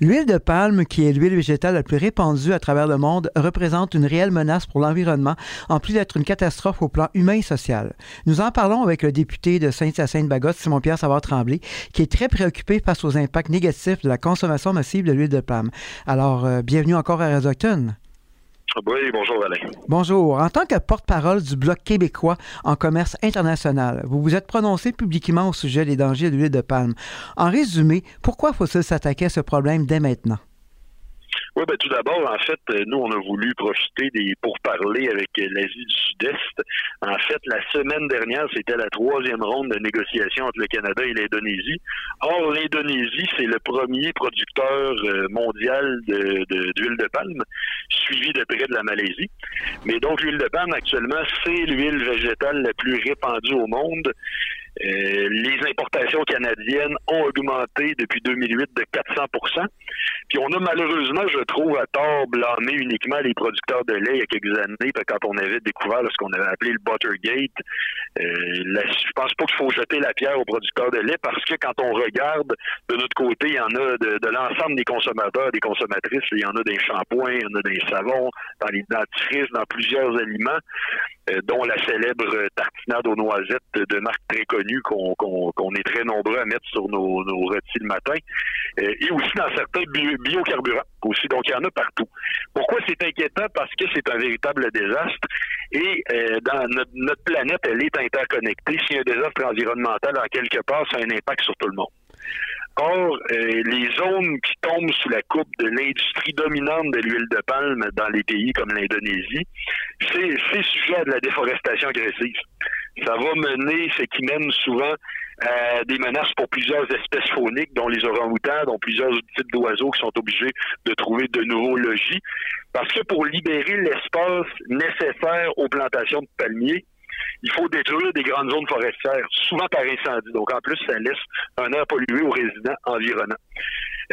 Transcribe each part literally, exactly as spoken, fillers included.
L'huile de palme, qui est l'huile végétale la plus répandue à travers le monde, représente une réelle menace pour l'environnement, en plus d'être une catastrophe au plan humain et social. Nous en parlons avec le député de Saint-Hyacinthe-Bagot, Simon-Pierre Savard-Tremblay, qui est très préoccupé face aux impacts négatifs de la consommation massive de l'huile de palme. Alors, euh, bienvenue encore à Radio Autochtone. Oui, bonjour Alain. Bonjour. En tant que porte-parole du Bloc québécois en commerce international, vous vous êtes prononcé publiquement au sujet des dangers de l'huile de palme. En résumé, pourquoi faut-il s'attaquer à ce problème dès maintenant? Oui, ben tout d'abord, en fait, nous, on a voulu profiter des pourparlers avec l'Asie du Sud-Est. En fait, la semaine dernière, c'était la troisième ronde de négociations entre le Canada et l'Indonésie. Or, l'Indonésie, c'est le premier producteur mondial de, de, d'huile de palme, suivi de près de la Malaisie. Mais donc, l'huile de palme, actuellement, c'est l'huile végétale la plus répandue au monde. Euh, les importations canadiennes ont augmenté depuis deux mille huit de quatre cents pour cent. Puis on a malheureusement, je trouve, à tort blâmé uniquement les producteurs de lait il y a quelques années, quand on avait découvert là, ce qu'on avait appelé le Buttergate. Euh, là, je pense pas qu'il faut jeter la pierre aux producteurs de lait, parce que quand on regarde de notre côté, il y en a de, de l'ensemble des consommateurs, des consommatrices, il y en a des shampoings, il y en a des savons, dans les dentifrices, dans plusieurs aliments, euh, dont la célèbre tartinade aux noisettes de marque Trécol, Qu'on, qu'on, qu'on est très nombreux à mettre sur nos, nos rôtis le matin, euh, et aussi dans certains bio, biocarburants aussi. Donc, il y en a partout. Pourquoi c'est inquiétant? Parce que c'est un véritable désastre, et euh, dans notre, notre planète, elle est interconnectée. S'il y a un désastre environnemental en quelque part, ça a un impact sur tout le monde. Or, euh, les zones qui tombent sous la coupe de l'industrie dominante de l'huile de palme dans les pays comme l'Indonésie, c'est, c'est sujet à de la déforestation agressive. Ça va mener, ce qui mène souvent à des menaces pour plusieurs espèces fauniques, dont les orang-outans, dont plusieurs types d'oiseaux qui sont obligés de trouver de nouveaux logis. Parce que pour libérer l'espace nécessaire aux plantations de palmiers, il faut détruire des grandes zones forestières, souvent par incendie. Donc, en plus, ça laisse un air pollué aux résidents environnants.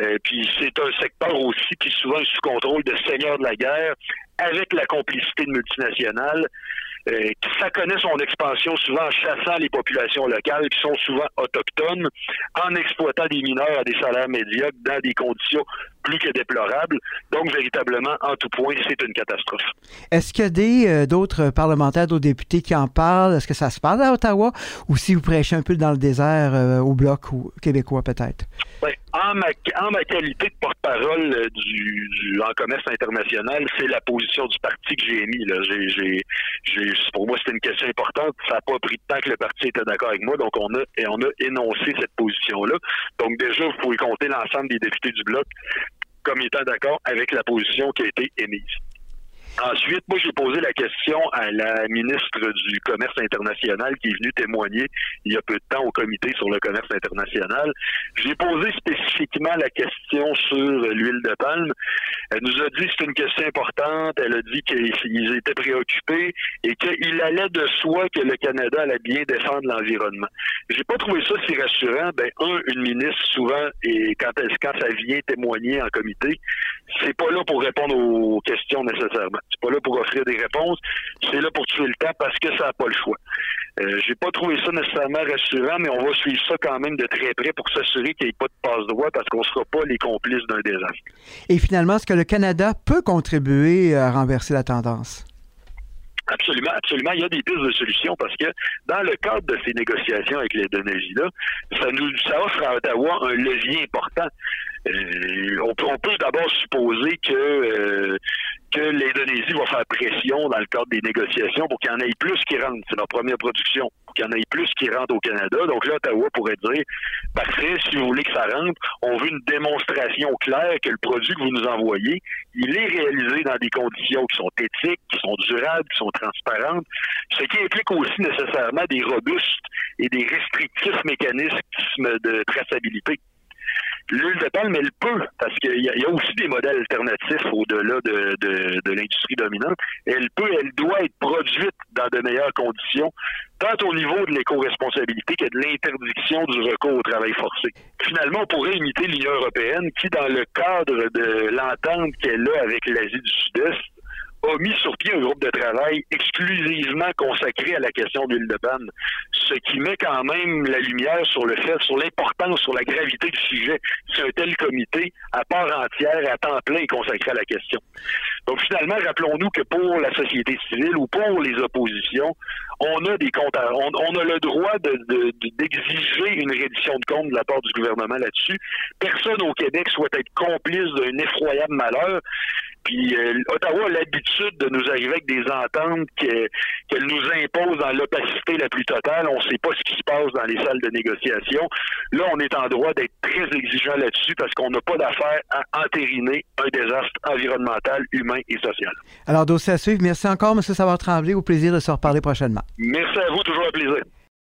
Euh, puis, c'est un secteur aussi qui est souvent sous contrôle de seigneurs de la guerre, avec la complicité de multinationales. Euh, ça connaît son expansion souvent en chassant les populations locales qui sont souvent autochtones, en exploitant des mineurs à des salaires médiocres dans des conditions plus que déplorables. Donc, véritablement, en tout point, c'est une catastrophe. Est-ce qu'il y a des, euh, d'autres parlementaires, d'autres députés qui en parlent? Est-ce que ça se parle à Ottawa? Ou si vous prêchez un peu dans le désert euh, au Bloc ou québécois, peut-être? Ouais. En ma, en ma qualité de porte-parole du, du en commerce international, c'est la position du parti que j'ai émis. Là. J'ai, j'ai, j'ai, pour moi, c'était une question importante. Ça n'a pas pris de temps que le parti était d'accord avec moi, donc on a, et on a énoncé cette position-là. Donc déjà, vous pouvez compter l'ensemble des députés du Bloc comme étant d'accord avec la position qui a été émise. Ensuite, moi, j'ai posé la question à la ministre du Commerce international qui est venue témoigner il y a peu de temps au comité sur le commerce international. J'ai posé spécifiquement la question sur l'huile de palme. Elle nous a dit que c'est une question importante. Elle a dit qu'ils étaient préoccupés et qu'il allait de soi que le Canada allait bien défendre l'environnement. J'ai pas trouvé ça si rassurant. Ben, un, une ministre, souvent, et quand elle, quand ça vient témoigner en comité, c'est pas là pour répondre aux questions nécessairement. C'est pas là pour offrir des réponses, c'est là pour tuer le temps parce que ça n'a pas le choix. Euh, j'ai pas trouvé ça nécessairement rassurant, mais on va suivre ça quand même de très près pour s'assurer qu'il n'y ait pas de passe-droit parce qu'on ne sera pas les complices d'un désastre. Et finalement, est-ce que le Canada peut contribuer à renverser la tendance? Absolument, absolument. Il y a des pistes de solutions parce que dans le cadre de ces négociations avec l'Indonésie-là, ça nous, ça offre à Ottawa un levier important. Euh, on, peut, on peut d'abord supposer que euh, que l'Indonésie va faire pression dans le cadre des négociations pour qu'il y en ait plus qui rentrent. C'est leur première production. Pour qu'il y en ait plus qui rentrent au Canada. Donc là, Ottawa pourrait dire, parfait, si vous voulez que ça rentre, on veut une démonstration claire que le produit que vous nous envoyez, il est réalisé dans des conditions qui sont éthiques, qui sont durables, qui sont transparentes, ce qui implique aussi nécessairement des robustes et des restrictifs mécanismes de traçabilité. l'huile de palme, elle peut, parce qu'il y, y a aussi des modèles alternatifs au-delà de, de, de l'industrie dominante, elle peut, elle doit être produite dans de meilleures conditions, tant au niveau de l'éco-responsabilité que de l'interdiction du recours au travail forcé. Finalement, on pourrait imiter l'Union européenne qui, dans le cadre de l'entente qu'elle a avec l'Asie du Sud-Est, a mis sur pied un groupe de travail exclusivement consacré à la question de l'huile de palme, ce qui met quand même la lumière sur le fait, sur l'importance, sur la gravité du sujet. C'est un tel comité, à part entière, à temps plein, est consacré à la question. Donc finalement, rappelons-nous que pour la société civile ou pour les oppositions, on a des comptes, à, on, on a le droit de, de, de, d'exiger une reddition de comptes de la part du gouvernement là-dessus. Personne au Québec souhaite être complice d'un effroyable malheur. Puis euh, Ottawa a l'habitude de nous arriver avec des ententes qu'elle que nous impose dans l'opacité la plus totale. On ne sait pas ce qui se passe dans les salles de négociation. Là, on est en droit d'être très exigeant là-dessus parce qu'on n'a pas d'affaire à entériner un désastre environnemental, humain et social. Alors, dossier à suivre. Merci encore, M. Savard-Tremblay. Au plaisir de se reparler prochainement. Merci à vous. Toujours un plaisir.